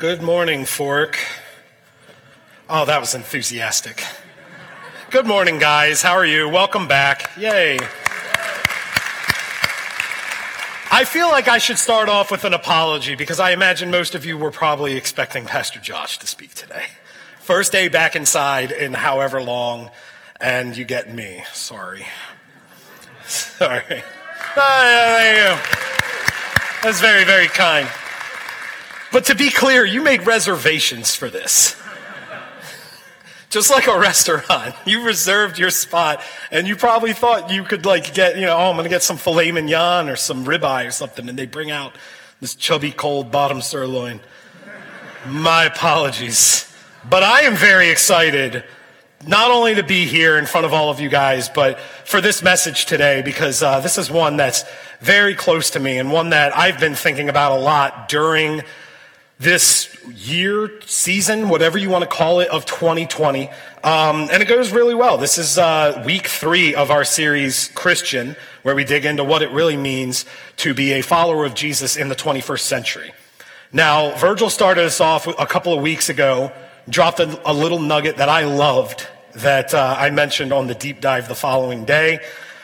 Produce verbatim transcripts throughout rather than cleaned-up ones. Good morning, Fork. Oh, that was enthusiastic. Good morning, guys. How are you? Welcome back. Yay. I feel like I should start off with an apology because I imagine most of you were probably expecting Pastor Josh to speak today. First day back inside in however long, and you get me. Sorry. Sorry. Oh, yeah, there you go. That's very, very kind. But to be clear, you made reservations for this. Just like a restaurant, you reserved your spot, and you probably thought you could like get, you know, oh, I'm going to get some filet mignon or some ribeye or something, and they bring out this chubby, cold bottom sirloin. My apologies. But I am very excited, not only to be here in front of all of you guys, but for this message today, because uh, this is one that's very close to me and one that I've been thinking about a lot during this year, season, whatever you want to call it, of twenty twenty. Um, and it goes really well. This is uh, week three of our series, Christian, where we dig into what it really means to be a follower of Jesus in the twenty-first century. Now, Virgil started us off a couple of weeks ago, dropped a, a little nugget that I loved that uh, I mentioned on the deep dive the following day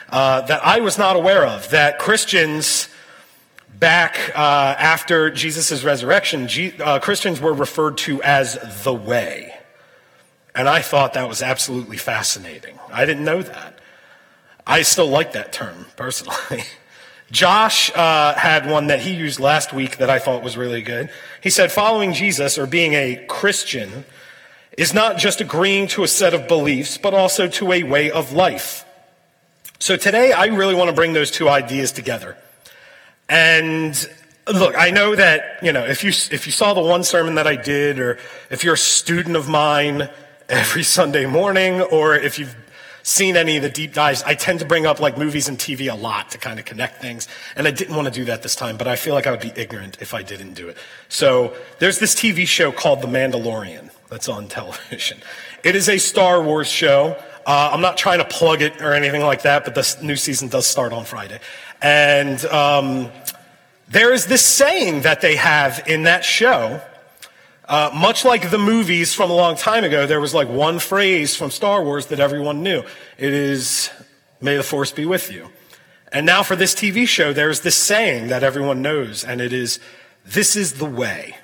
uh, that I was not aware of, that Christians... Back uh, after Jesus' resurrection, G- uh, Christians were referred to as the way. And I thought that was absolutely fascinating. I didn't know that. I still like that term, personally. Josh uh, had one that he used last week that I thought was really good. He said, following Jesus or being a Christian is not just agreeing to a set of beliefs, but also to a way of life. So today, I really want to bring those two ideas together. And look, I know that, you know, if you if you saw the one sermon that I did, or if you're a student of mine every Sunday morning, or if you've seen any of the deep dives, I tend to bring up like movies and T V a lot to kind of connect things. And I didn't want to do that this time, but I feel like I would be ignorant if I didn't do it. So there's this T V show called The Mandalorian that's on television. It is a Star Wars show. Uh, I'm not trying to plug it or anything like that, but the new season does start on Friday. And um, there is this saying that they have in that show, uh, much like the movies from a long time ago, there was like one phrase from Star Wars that everyone knew. It is, may the force be with you. And now for this T V show, there's this saying that everyone knows, and it is, this is the way.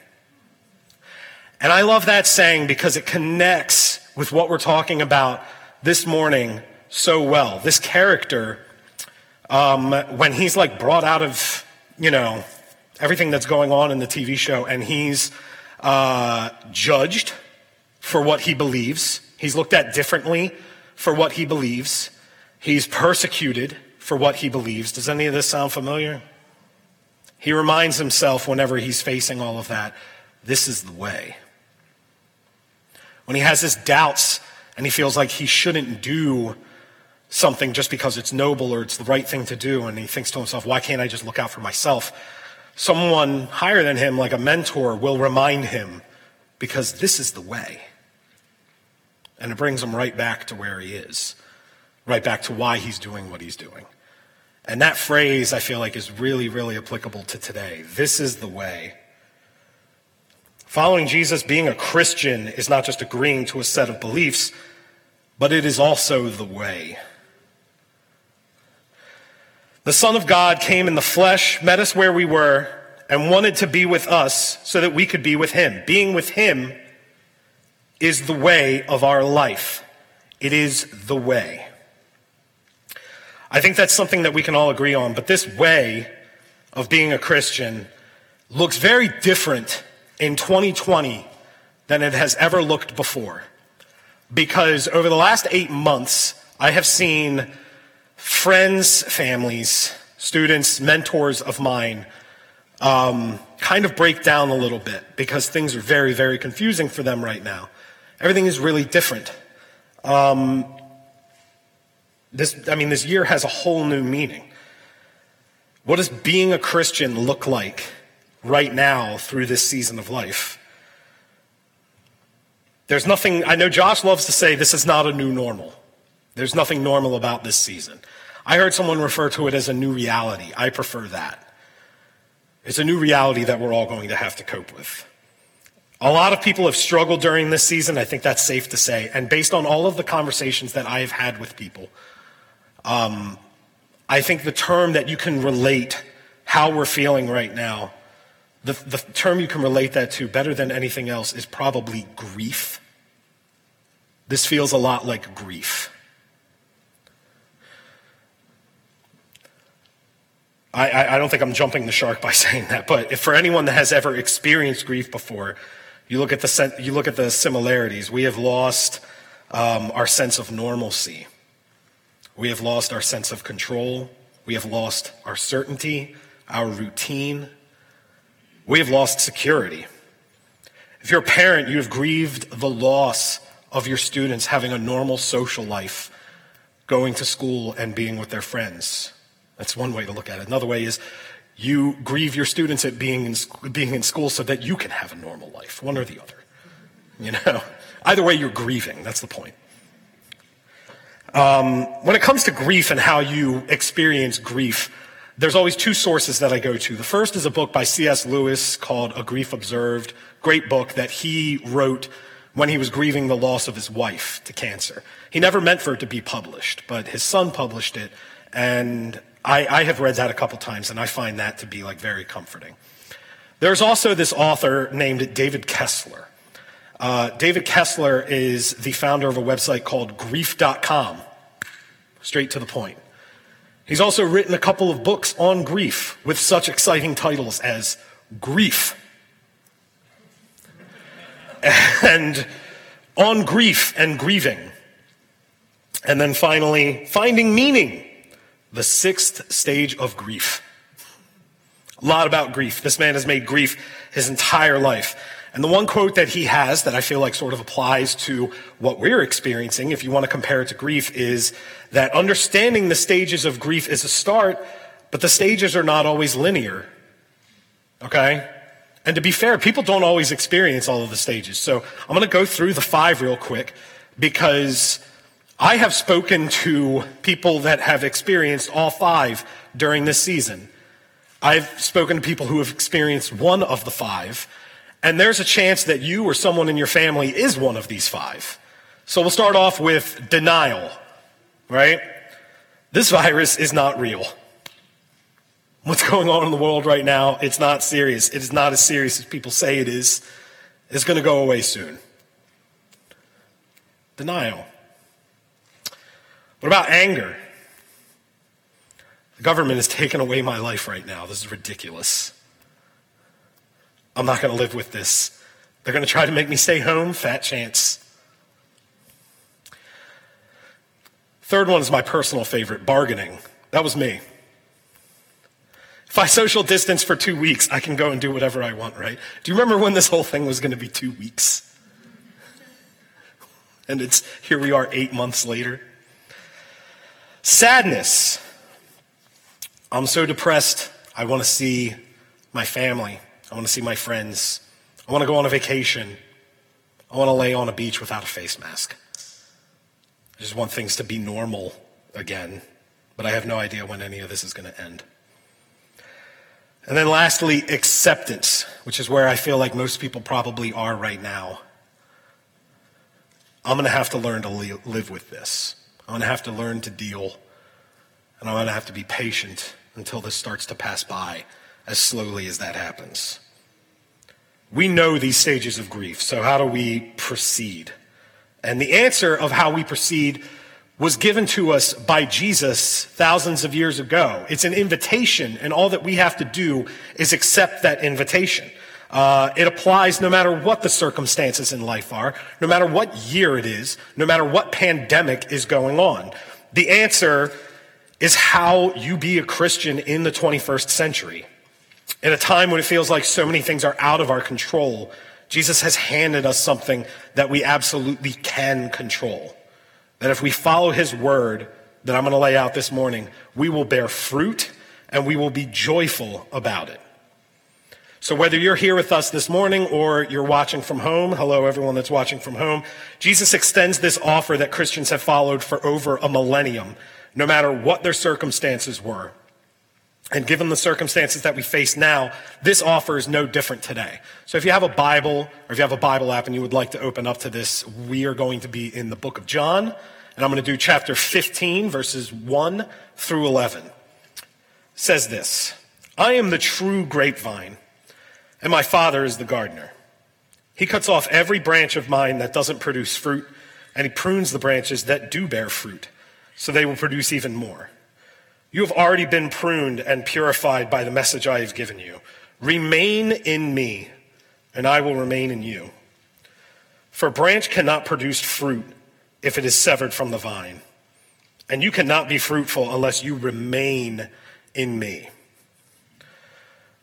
And I love that saying because it connects with what we're talking about this morning so well. This character... Um, when he's like brought out of, you know, everything that's going on in the T V show, and he's uh, judged for what he believes. He's looked at differently for what he believes. He's persecuted for what he believes. Does any of this sound familiar? He reminds himself whenever he's facing all of that, this is the way. When he has his doubts and he feels like he shouldn't do something just because it's noble or it's the right thing to do, and he thinks to himself, why can't I just look out for myself? Someone higher than him, like a mentor, will remind him, because this is the way. And it brings him right back to where he is, right back to why he's doing what he's doing. And that phrase, I feel like, is really, really applicable to today. This is the way. Following Jesus, being a Christian, is not just agreeing to a set of beliefs, but it is also the way. The Son of God came in the flesh, met us where we were, and wanted to be with us so that we could be with him. Being with him is the way of our life. It is the way. I think that's something that we can all agree on, but this way of being a Christian looks very different in twenty twenty than it has ever looked before. Because over the last eight months, I have seen friends, families, students, mentors of mine um, kind of break down a little bit because things are very, very confusing for them right now. Everything is really different. Um, this, I mean, this year has a whole new meaning. What does being a Christian look like right now through this season of life? There's nothing, I know Josh loves to say this is not a new normal. There's nothing normal about this season. I heard someone refer to it as a new reality. I prefer that. It's a new reality that we're all going to have to cope with. A lot of people have struggled during this season. I think that's safe to say. And based on all of the conversations that I have had with people, um, I think the term that you can relate how we're feeling right now, the, the term you can relate that to better than anything else is probably grief. This feels a lot like grief. I, I don't think I'm jumping the shark by saying that, but if for anyone that has ever experienced grief before, you look at the you look at the similarities. We have lost um, our sense of normalcy. We have lost our sense of control. We have lost our certainty, our routine. We have lost security. If you're a parent, you have grieved the loss of your students having a normal social life, going to school and being with their friends. That's one way to look at it. Another way is you grieve your students at being in, sc- being in school so that you can have a normal life, one or the other. You know, either way, you're grieving. That's the point. Um, when it comes to grief and how you experience grief, there's always two sources that I go to. The first is a book by C S Lewis called A Grief Observed, great book that he wrote when he was grieving the loss of his wife to cancer. He never meant for it to be published, but his son published it, and I, I have read that a couple times, and I find that to be like very comforting. There's also this author named David Kessler. Uh, David Kessler is the founder of a website called Grief dot com. Straight to the point. He's also written a couple of books on grief with such exciting titles as Grief. And On Grief and Grieving. And then finally, Finding Meaning. The sixth stage of grief. A lot about grief. This man has made grief his entire life. And the one quote that he has that I feel like sort of applies to what we're experiencing, if you want to compare it to grief, is that understanding the stages of grief is a start, but the stages are not always linear. Okay? And to be fair, people don't always experience all of the stages. So I'm going to go through the five real quick because I have spoken to people that have experienced all five during this season. I've spoken to people who have experienced one of the five, and there's a chance that you or someone in your family is one of these five. So we'll start off with denial, right? This virus is not real. What's going on in the world right now, it's not serious. It is not as serious as people say it is. It's going to go away soon. Denial. What about anger? The government is taking away my life right now. This is ridiculous. I'm not going to live with this. They're going to try to make me stay home. Fat chance. Third one is my personal favorite, bargaining. That was me. If I social distance for two weeks, I can go and do whatever I want, right? Do you remember when this whole thing was going to be two weeks? And it's here we are eight months later. Sadness. I'm so depressed. I want to see my family. I want to see my friends. I want to go on a vacation. I want to lay on a beach without a face mask. I just want things to be normal again, but I have no idea when any of this is going to end. And then lastly, acceptance, which is where I feel like most people probably are right now. I'm going to have to learn to live with this. I'm going to have to learn to deal, and I'm going to have to be patient until this starts to pass by, as slowly as that happens. We know these stages of grief, so how do we proceed? And the answer of how we proceed was given to us by Jesus thousands of years ago. It's an invitation, and all that we have to do is accept that invitation. Uh, it applies no matter what the circumstances in life are, no matter what year it is, no matter what pandemic is going on. The answer is how you be a Christian in the twenty-first century. At a time when it feels like so many things are out of our control, Jesus has handed us something that we absolutely can control. That if we follow his word that I'm going to lay out this morning, we will bear fruit and we will be joyful about it. So whether you're here with us this morning or you're watching from home, hello everyone that's watching from home, Jesus extends this offer that Christians have followed for over a millennium, no matter what their circumstances were. And given the circumstances that we face now, this offer is no different today. So if you have a Bible, or if you have a Bible app and you would like to open up to this, we are going to be in the book of John, and I'm going to do chapter fifteen, verses one through eleven. It says this, I am the true grapevine, and my Father is the gardener. He cuts off every branch of mine that doesn't produce fruit, and he prunes the branches that do bear fruit, so they will produce even more. You have already been pruned and purified by the message I have given you. Remain in me, and I will remain in you. For a branch cannot produce fruit if it is severed from the vine, and you cannot be fruitful unless you remain in me.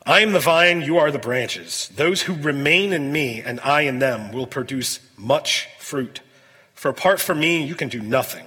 I am the vine, you are the branches. Those who remain in me and I in them will produce much fruit. For apart from me, you can do nothing.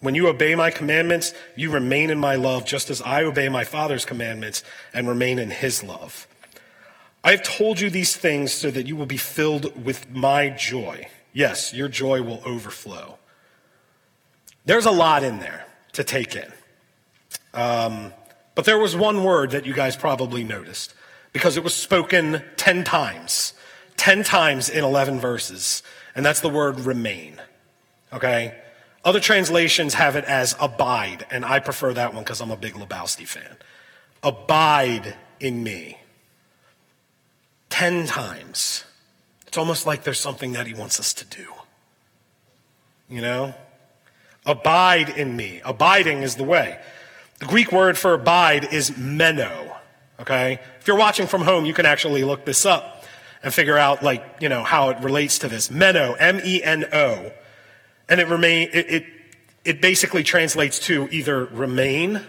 When you obey my commandments, you remain in my love, just as I obey my Father's commandments and remain in his love. I have told you these things so that you will be filled with my joy. Yes, your joy will overflow. There's a lot in there to take in. Um, but there was one word that you guys probably noticed because it was spoken ten times, ten times in eleven verses, and that's the word remain, okay? Other translations have it as abide, and I prefer that one because I'm a big Lebowski fan. Abide in me. Ten times. It's almost like there's something that he wants us to do. You know? Abide in me. Abiding is the way. The Greek word for abide is meno, okay? If you're watching from home, you can actually look this up and figure out, like, you know, how it relates to this. Meno, M E N O. And it remain it, it it basically translates to either remain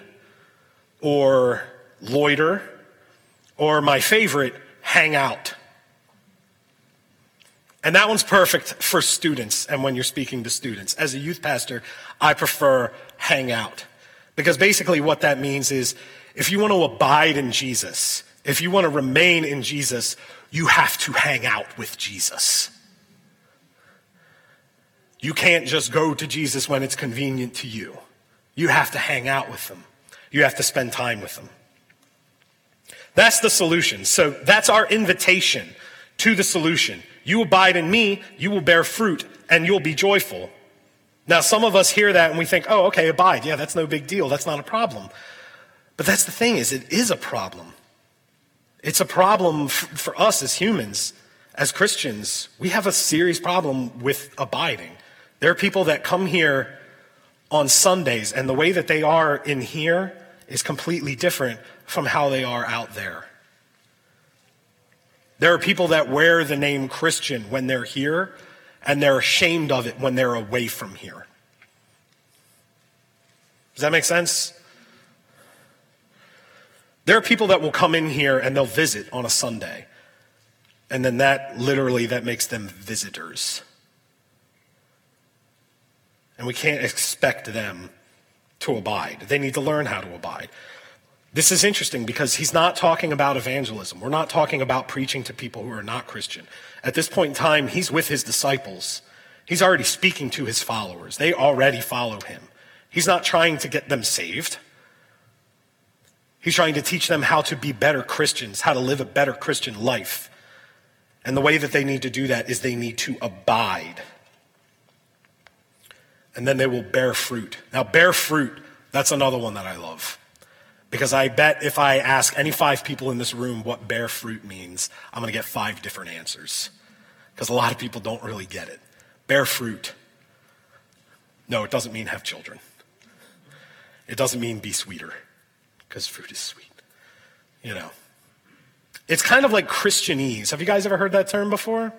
or loiter or my favorite, hang out. And that one's perfect for students and when you're speaking to students. As a youth pastor, I prefer hang out because basically what that means is if you want to abide in Jesus, if you want to remain in Jesus, you have to hang out with Jesus. You can't just go to Jesus when it's convenient to you. You have to hang out with him. You have to spend time with him. That's the solution. So that's our invitation to the solution. You abide in me, you will bear fruit, and you'll be joyful. Now, some of us hear that and we think, oh, okay, abide. Yeah, that's no big deal. That's not a problem. But that's the thing is it is a problem. It's a problem f- for us as humans. As Christians, we have a serious problem with abiding. There are people that come here on Sundays, and the way that they are in here is completely different from how they are out there. There are people that wear the name Christian when they're here, and they're ashamed of it when they're away from here. Does that make sense? There are people that will come in here and they'll visit on a Sunday. And then that literally, that makes them visitors. And we can't expect them to abide. They need to learn how to abide. This is interesting because he's not talking about evangelism. We're not talking about preaching to people who are not Christian. At this point in time, he's with his disciples. He's already speaking to his followers. They already follow him. He's not trying to get them saved. He's trying to teach them how to be better Christians, how to live a better Christian life. And the way that they need to do that is they need to abide. And then they will bear fruit. Now, bear fruit, that's another one that I love. Because I bet if I ask any five people in this room what bear fruit means, I'm going to get five different answers. Because a lot of people don't really get it. Bear fruit. No, it doesn't mean have children. It doesn't mean be sweeter. Because fruit is sweet. You know. It's kind of like Christianese. Have you guys ever heard that term before?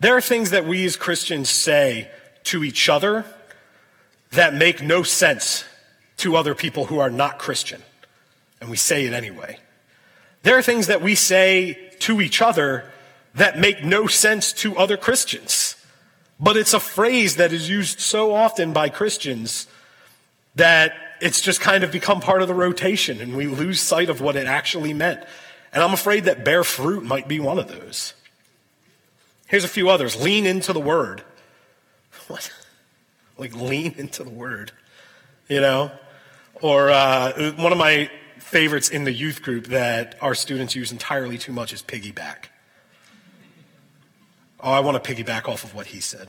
There are things that we as Christians say to each other that make no sense to other people who are not Christian. And we say it anyway. There are things that we say to each other that make no sense to other Christians. But it's a phrase that is used so often by Christians that it's just kind of become part of the rotation and we lose sight of what it actually meant. And I'm afraid that bear fruit might be one of those. Here's a few others. Lean into the word. What? Like lean into the word, you know? Or uh, one of my favorites in the youth group that our students use entirely too much is piggyback. Oh, I want to piggyback off of what he said.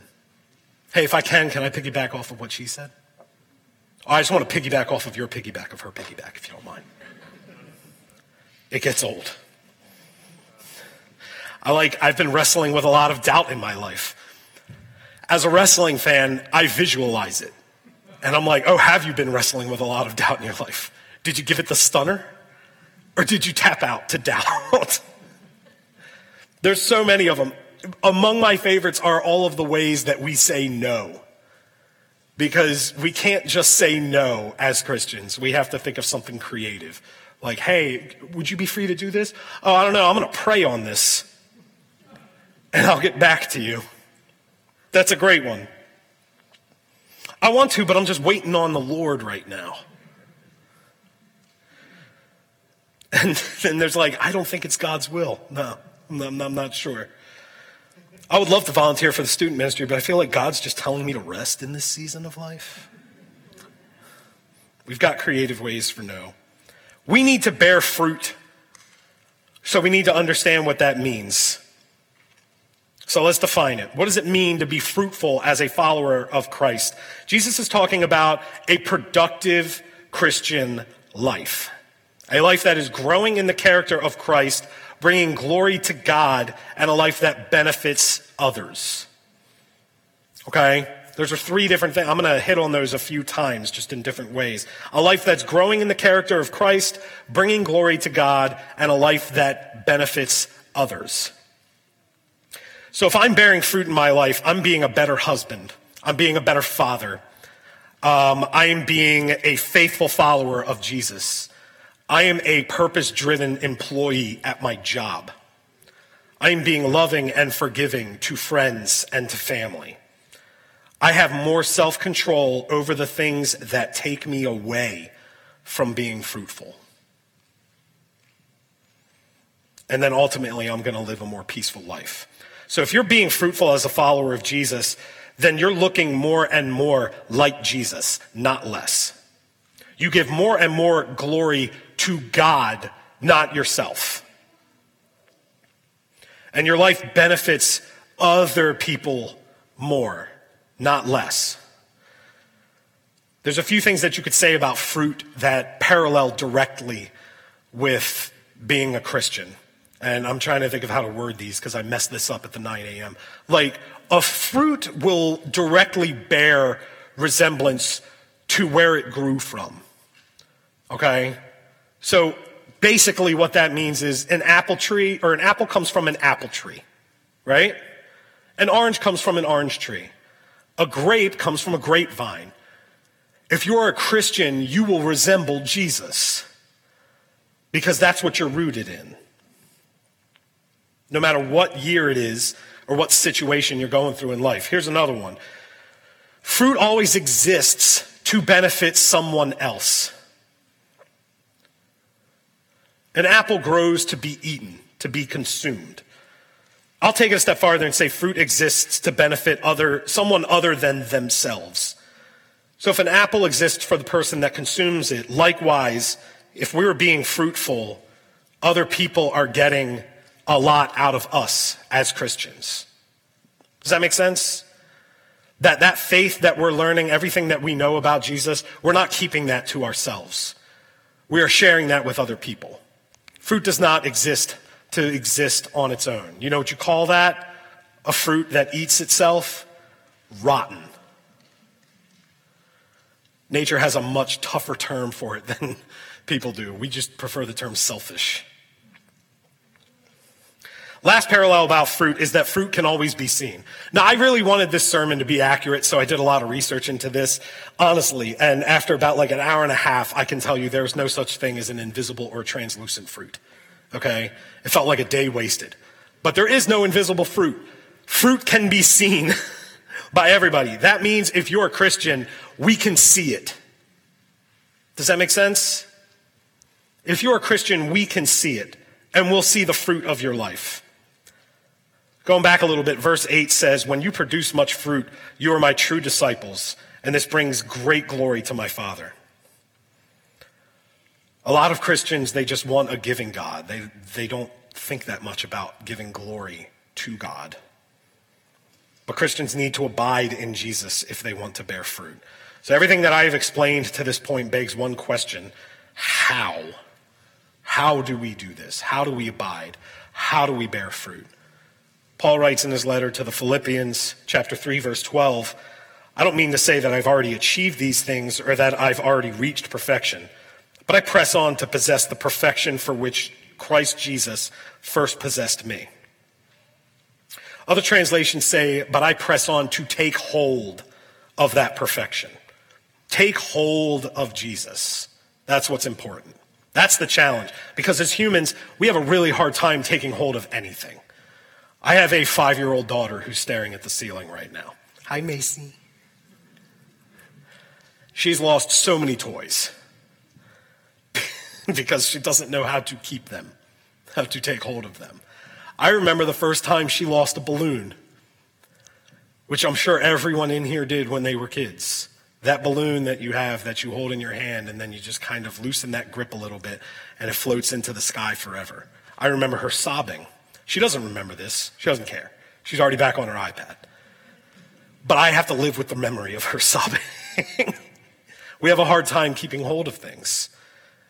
Hey, if I can, can I piggyback off of what she said? Oh, I just want to piggyback off of your piggyback, of her piggyback, if you don't mind. It gets old. I like, I've been wrestling with a lot of doubt in my life. As a wrestling fan, I visualize it. And I'm like, oh, have you been wrestling with a lot of doubt in your life? Did you give it the stunner? Or did you tap out to doubt? There's so many of them. Among my favorites are all of the ways that we say no, because we can't just say no as Christians. We have to think of something creative, like, hey, would you be free to do this? Oh, I don't know. I'm going to pray on this and I'll get back to you. That's a great one. I want to, but I'm just waiting on the Lord right now. And then there's like, I don't think it's God's will. No, I'm not sure. I would love to volunteer for the student ministry, but I feel like God's just telling me to rest in this season of life. We've got creative ways for no. We need to bear fruit, so we need to understand what that means. So let's define it. What does it mean to be fruitful as a follower of Christ? Jesus is talking about a productive Christian life, a life that is growing in the character of Christ, bringing glory to God, and a life that benefits others. Okay? Those are three different things. I'm going to hit on those a few times, just in different ways. A life that's growing in the character of Christ, bringing glory to God, and a life that benefits others. So if I'm bearing fruit in my life, I'm being a better husband. I'm being a better father. Um, I am being a faithful follower of Jesus. I am a purpose-driven employee at my job. I am being loving and forgiving to friends and to family. I have more self-control over the things that take me away from being fruitful. And then ultimately, I'm going to live a more peaceful life. So if you're being fruitful as a follower of Jesus, then you're looking more and more like Jesus, not less. You give more and more glory to God, not yourself. And your life benefits other people more, not less. There's a few things that you could say about fruit that parallel directly with being a Christian. And I'm trying to think of how to word these because I messed this up at the nine a.m. Like, a fruit will directly bear resemblance to where it grew from. Okay? So basically what that means is an apple tree, or an apple comes from an apple tree, right? An orange comes from an orange tree. A grape comes from a grapevine. If you're a Christian, you will resemble Jesus because that's what you're rooted in. No matter what year it is or what situation you're going through in life. Here's another one. Fruit always exists to benefit someone else. An apple grows to be eaten, to be consumed. I'll take it a step farther and say fruit exists to benefit other, someone other than themselves. So if an apple exists for the person that consumes it, likewise, if we were being fruitful, other people are getting a lot out of us as Christians. Does that make sense? That that faith that we're learning, everything that we know about Jesus, we're not keeping that to ourselves. We are sharing that with other people. Fruit does not exist to exist on its own. You know what you call that? A fruit that eats itself? Rotten. Nature has a much tougher term for it than people do. We just prefer the term selfish. Last parallel about fruit is that fruit can always be seen. Now, I really wanted this sermon to be accurate, so I did a lot of research into this, honestly. And after about like an hour and a half, I can tell you there's no such thing as an invisible or translucent fruit. okay? It felt like a day wasted. But there is no invisible fruit. Fruit can be seen by everybody. That means if you're a Christian, we can see it. Does that make sense? If you're a Christian, we can see it, and we'll see the fruit of your life. Going back a little bit, verse eight says, when you produce much fruit, you are my true disciples, and this brings great glory to my Father. A lot of Christians, they just want a giving God. They, they don't think that much about giving glory to God. But Christians need to abide in Jesus if they want to bear fruit. So everything that I have explained to this point begs one question. How? How do we do this? How do we abide? How do we bear fruit? Paul writes in his letter to the Philippians, chapter three, verse twelve, I don't mean to say that I've already achieved these things or that I've already reached perfection, but I press on to possess the perfection for which Christ Jesus first possessed me. Other translations say, but I press on to take hold of that perfection. Take hold of Jesus. That's what's important. That's the challenge. Because as humans, we have a really hard time taking hold of anything. I have a five-year-old daughter who's staring at the ceiling right now. Hi, Macy. She's lost so many toys because she doesn't know how to keep them, how to take hold of them. I remember the first time she lost a balloon, which I'm sure everyone in here did when they were kids. That balloon that you have that you hold in your hand and then you just kind of loosen that grip a little bit and it floats into the sky forever. I remember her sobbing. She doesn't remember this. She doesn't care. She's already back on her iPad. But I have to live with the memory of her sobbing. We have a hard time keeping hold of things.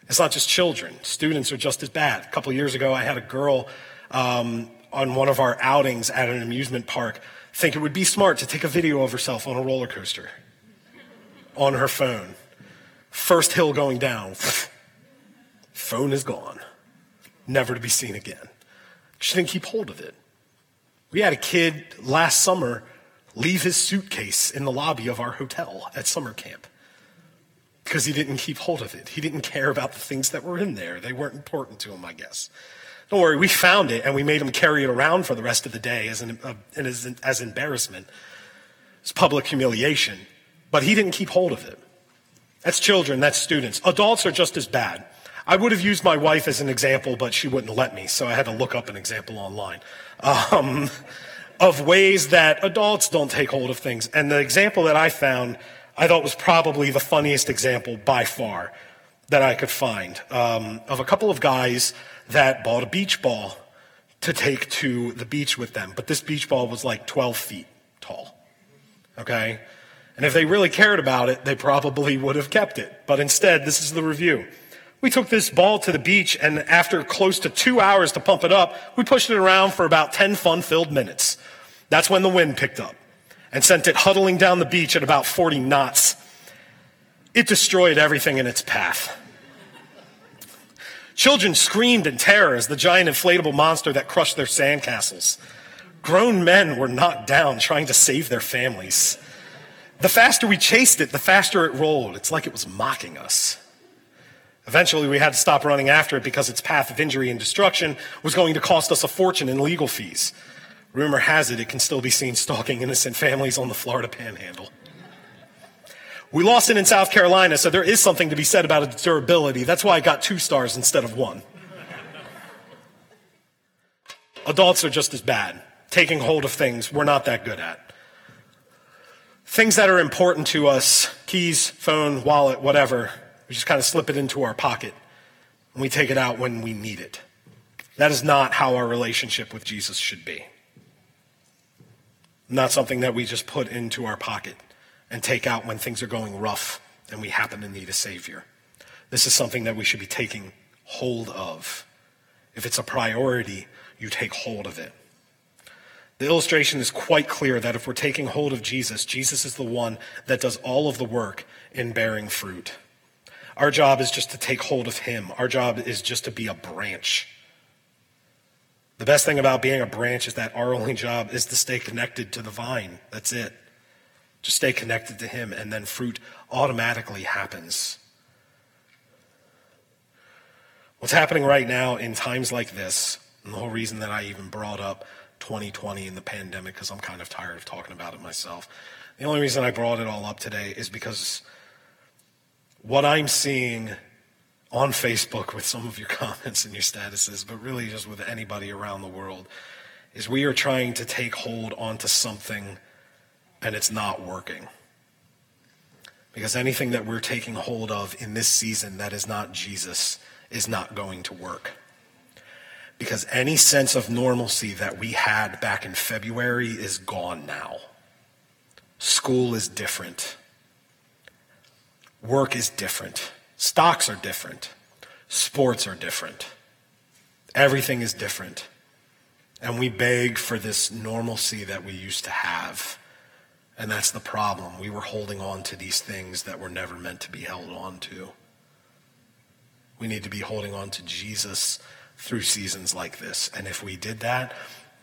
It's not just children. Students are just as bad. A couple years ago, I had a girl um, on one of our outings at an amusement park think it would be smart to take a video of herself on a roller coaster. On her phone. First hill going down. Phone is gone. Never to be seen again. She didn't keep hold of it. We had a kid last summer leave his suitcase in the lobby of our hotel at summer camp because he didn't keep hold of it. He didn't care about the things that were in there. They weren't important to him, I guess. Don't worry, we found it and we made him carry it around for the rest of the day as an, uh, as, an as embarrassment, as public humiliation. But he didn't keep hold of it. That's children, that's students. Adults are just as bad. I would have used my wife as an example, but she wouldn't let me, so I had to look up an example online um, of ways that adults don't take hold of things. And the example that I found, I thought was probably the funniest example by far that I could find um, of a couple of guys that bought a beach ball to take to the beach with them. But this beach ball was like twelve feet tall, okay? And if they really cared about it, they probably would have kept it. But instead, this is the review. We took this ball to the beach, and after close to two hours to pump it up, we pushed it around for about ten fun-filled minutes. That's when the wind picked up and sent it huddling down the beach at about forty knots. It destroyed everything in its path. Children screamed in terror as the giant inflatable monster that crushed their sandcastles. Grown men were knocked down trying to save their families. The faster we chased it, the faster it rolled. It's like it was mocking us. Eventually, we had to stop running after it because its path of injury and destruction was going to cost us a fortune in legal fees. Rumor has it, it can still be seen stalking innocent families on the Florida panhandle. We lost it in South Carolina, so there is something to be said about its durability. That's why I got two stars instead of one. Adults are just as bad. Taking hold of things we're not that good at. Things that are important to us, keys, phone, wallet, whatever, we just kind of slip it into our pocket and we take it out when we need it. That is not how our relationship with Jesus should be. Not something that we just put into our pocket and take out when things are going rough and we happen to need a savior. This is something that we should be taking hold of. If it's a priority, you take hold of it. The illustration is quite clear that if we're taking hold of Jesus, Jesus is the one that does all of the work in bearing fruit. Our job is just to take hold of him. Our job is just to be a branch. The best thing about being a branch is that our only job is to stay connected to the vine. That's it. Just stay connected to him, and then fruit automatically happens. What's happening right now in times like this, and the whole reason that I even brought up twenty twenty and the pandemic, because I'm kind of tired of talking about it myself. The only reason I brought it all up today is because what I'm seeing on Facebook with some of your comments and your statuses, but really just with anybody around the world, is we are trying to take hold onto something and it's not working. Because anything that we're taking hold of in this season that is not Jesus is not going to work. Because any sense of normalcy that we had back in February is gone now. School is different. Work is different. Stocks are different. Sports are different. Everything is different. And we beg for this normalcy that we used to have. And that's the problem. We were holding on to these things that were never meant to be held on to. We need to be holding on to Jesus through seasons like this. And if we did that,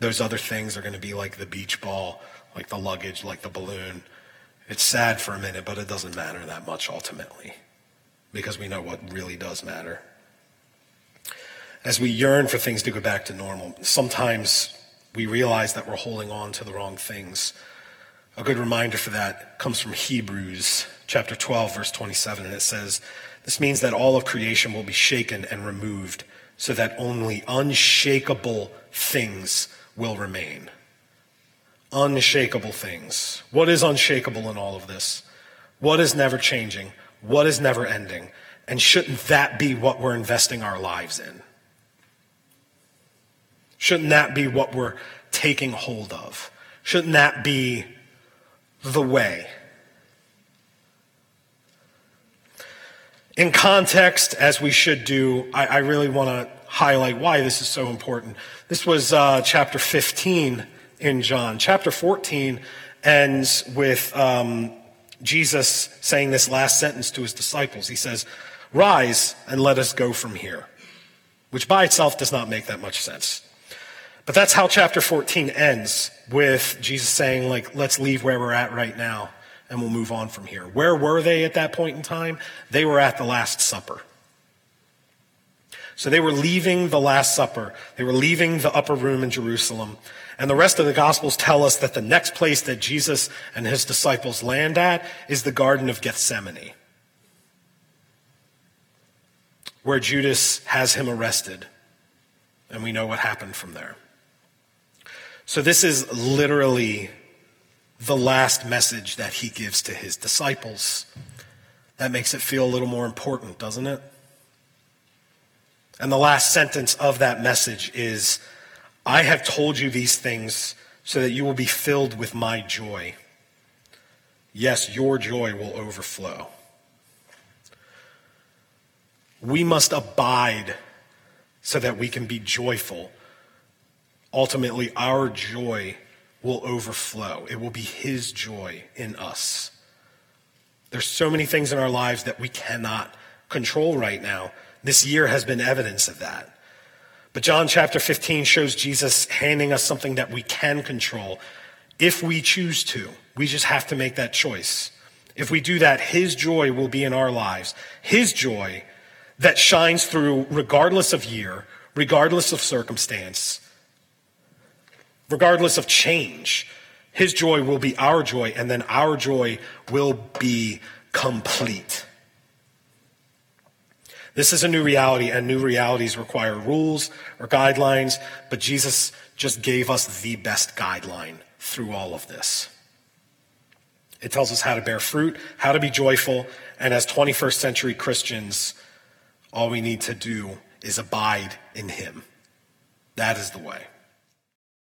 those other things are going to be like the beach ball, like the luggage, like the balloon. It's sad for a minute, but it doesn't matter that much ultimately, because we know what really does matter. As we yearn for things to go back to normal, sometimes we realize that we're holding on to the wrong things. A good reminder for that comes from Hebrews chapter twelve, verse twenty-seven, and it says, "This means that all of creation will be shaken and removed, so that only unshakable things will remain." Unshakable things. What is unshakable in all of this? What is never changing? What is never ending? And shouldn't that be what we're investing our lives in? Shouldn't that be what we're taking hold of? Shouldn't that be the way? In context, as we should do, I, I really want to highlight why this is so important. This was uh, chapter fifteen in John. Chapter fourteen ends with um, Jesus saying this last sentence to his disciples. He says, "Rise and let us go from here," which by itself does not make that much sense. But that's how chapter fourteen ends, with Jesus saying, like, let's leave where we're at right now and we'll move on from here. Where were they at that point in time? They were at the Last Supper. So they were leaving the Last Supper. They were leaving the upper room in Jerusalem. And the rest of the Gospels tell us that the next place that Jesus and his disciples land at is the Garden of Gethsemane, where Judas has him arrested. And we know what happened from there. So this is literally the last message that he gives to his disciples. That makes it feel a little more important, doesn't it? And the last sentence of that message is, "I have told you these things so that you will be filled with my joy. Yes, your joy will overflow." We must abide so that we can be joyful. Ultimately, our joy will overflow. It will be his joy in us. There's so many things in our lives that we cannot control right now. This year has been evidence of that. But John chapter fifteen shows Jesus handing us something that we can control if we choose to. We just have to make that choice. If we do that, his joy will be in our lives. His joy that shines through regardless of year, regardless of circumstance, regardless of change. His joy will be our joy, and then our joy will be complete. This is a new reality, and new realities require rules or guidelines, but Jesus just gave us the best guideline through all of this. It tells us how to bear fruit, how to be joyful, and as twenty-first century Christians, all we need to do is abide in him. That is the way.